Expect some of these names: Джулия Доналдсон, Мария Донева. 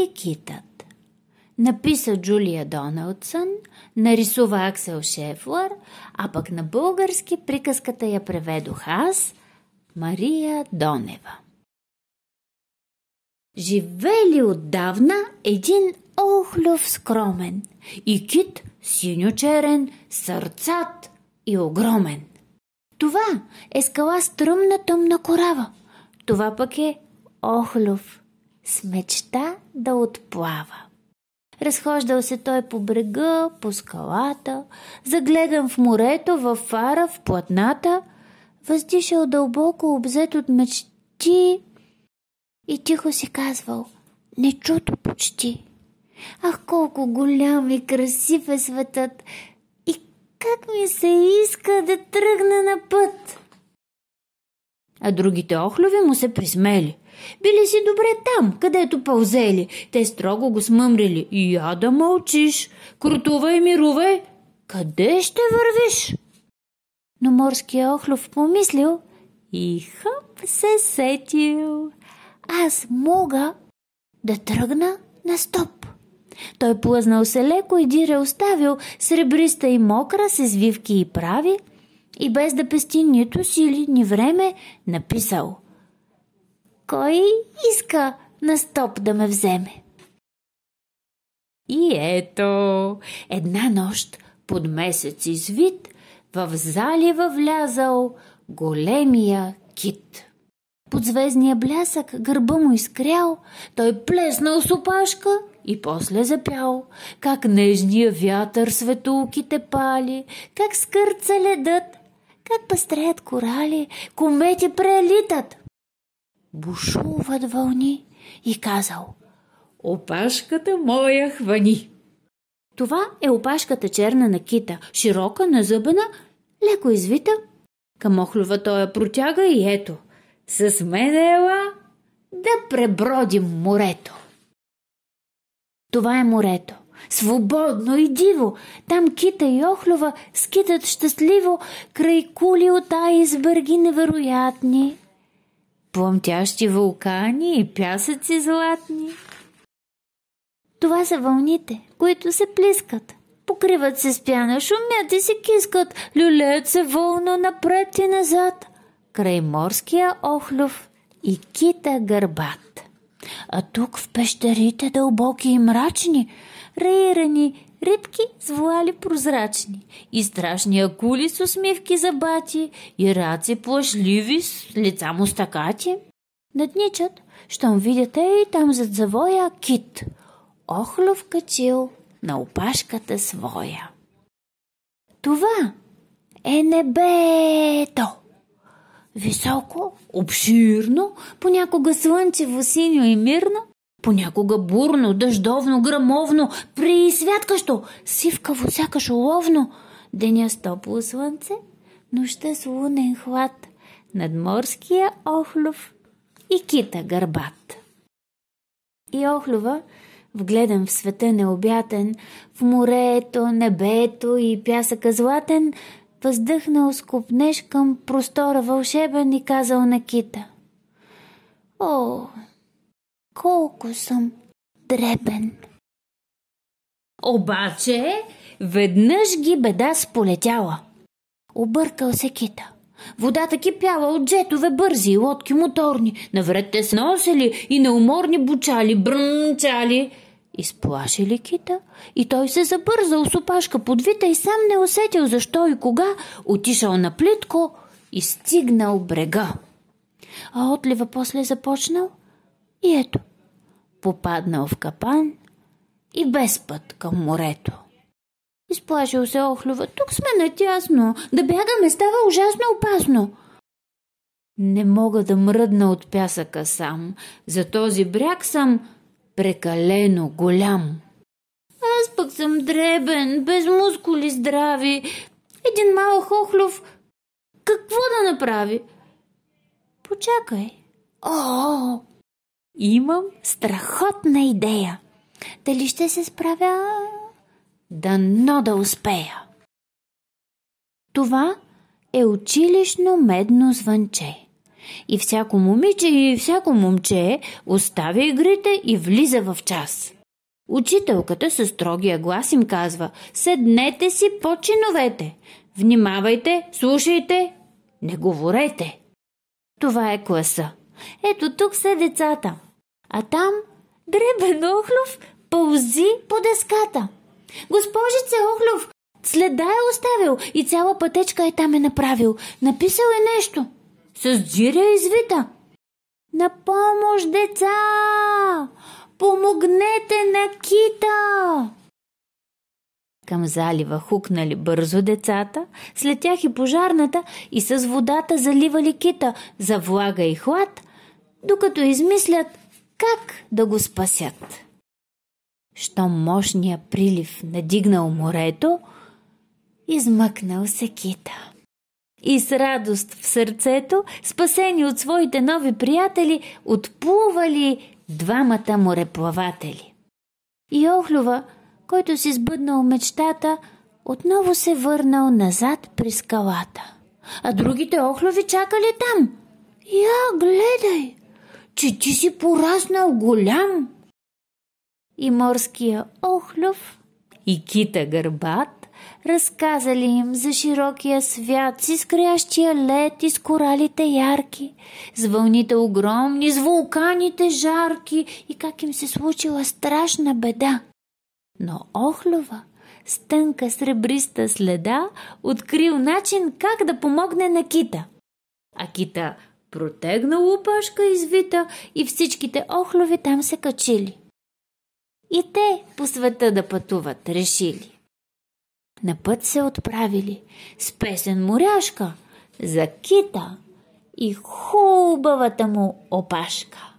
и китът. Написа Джулия Доналдсън, нарисува Аксел Шефлер, а пък на български приказката я преведох аз, Мария Донева. Живели отдавна един охлюв скромен и кит синьо-черен, сърцат и огромен. Това е скала с тръмна тъмна корава, това пък е охлюв, с мечта да отплава. Разхождал се той по брега, по скалата, загледан в морето, във фара, в платната, въздишал дълбоко, обзет от мечти и тихо си казвал: нечуто почти. Ах, колко голям и красив е светът и как ми се иска да тръгна на път. А другите охлюви му се присмели. Били си добре там, където пълзели. Те строго го смъмрили. И я да мълчиш, крутувай, мирувай, къде ще вървиш? Но морския охлюв помислил и хъп се сетил. Аз мога да тръгна на стоп. Той плъзнал се леко и дире оставил, сребриста и мокра, с извивки и прави, и без да пести нито сили, ни време, написал: кой иска на стоп да ме вземе? И ето, една нощ, под месец извит, в залива влязал големия кит. Под звездния блясък гърба му изкрял, той плеснал с опашка и после запял. Как нежния вятър светулките пали, как скърца ледът, как пъстреят корали, комети прелитат. Бушуват вълни и казал: опашката моя хвани. Това е опашката черна на кита, широка, назъбена, леко извита. Към охлюва той я протяга и ето: с мен ела да пребродим морето. Това е морето. Свободно и диво. Там кита и охлюва скитат щастливо край кули от айсберги невероятни, пламтящи вулкани и пясъци златни. Това са вълните, които се плискат, покриват се с пяна, шумят и се кискат, люлеят се вълно напред и назад, край морския охлюв и кита гърбат. А тук в пещерите дълбоки и мрачни, раирани рибки с вуали прозрачни, и страшни акули с усмивки забати, и раци плашливи с лица му стакати. Надничат, щом видите и там зад завоя кит, охлюв качил на опашката своя. Това е небето. Високо, обширно, понякога слънчево, синьо и мирно, понякога бурно, дъждовно, грамовно, присвяткащо, сивкаво, сякаш уловно. Деня с топло слънце, нощта с лунен хлад над морския охлюв и кита гърбат. И охлюва, вгледан в света необятен, в морето, небето и пясъка златен, въздъхнал скупнеш към простора вълшебен и казал на кита: о, колко съм дребен! Обаче веднъж ги беда сполетяла. Объркал се кита. Водата кипяла от джетове бързи и лодки моторни. Навред те се носели и неуморни бучали, брънчали. Изплашили кита и той се забързал с опашка подвита и сам не усетил защо и кога отишъл на плитко и стигнал брега. А отлива после започнал и ето, попаднал в капан и без път към морето. Изплашил се охлюва: тук сме натясно, да бягаме става ужасно опасно. Не мога да мръдна от пясъка сам, за този бряг съм прекалено голям. Аз пък съм дребен, без мускули здрави. Един малък охлюв какво да направи? Почакай. О, имам страхотна идея. Дали ще се справя? Дано да успея. Това е училищно медно звънче. И всяко момиче и всяко момче оставя игрите и влиза в час. Учителката със строгия глас им казва: седнете си по чиновете, внимавайте, слушайте, не говорете. Това е класа. Ето тук са децата, а там Дребен Охлов пълзи по дъската. Госпожице Охлов, следа е оставил и цяла пътечка е там е направил. Написал е нещо. С дзиря извита. На помощ, деца! Помогнете на кита! Към залива хукнали бързо децата, след тях и пожарната, и с водата заливали кита за влага и хлад, докато измислят как да го спасят. Щом мощния прилив надигнал морето, измъкнал се кита. И с радост в сърцето, спасени от своите нови приятели, отплували двамата мореплаватели. И Охлова, който си сбъднал мечтата, отново се върнал назад при скалата. А другите Охлови чакали там. Я, гледай, че ти си пораснал голям. И морския Охлов, и кита Гърбат разказали им за широкия свят с изкрящия лед и с коралите ярки, с вълните огромни, с вулканите жарки и как им се случила страшна беда. Но Охлова с тънка сребриста следа открил начин как да помогне на кита. А кита протегнал опашка извита и всичките Охлови там се качили. И те по света да пътуват решили. На път се отправили с песен моряшка за кита и хубавата му опашка.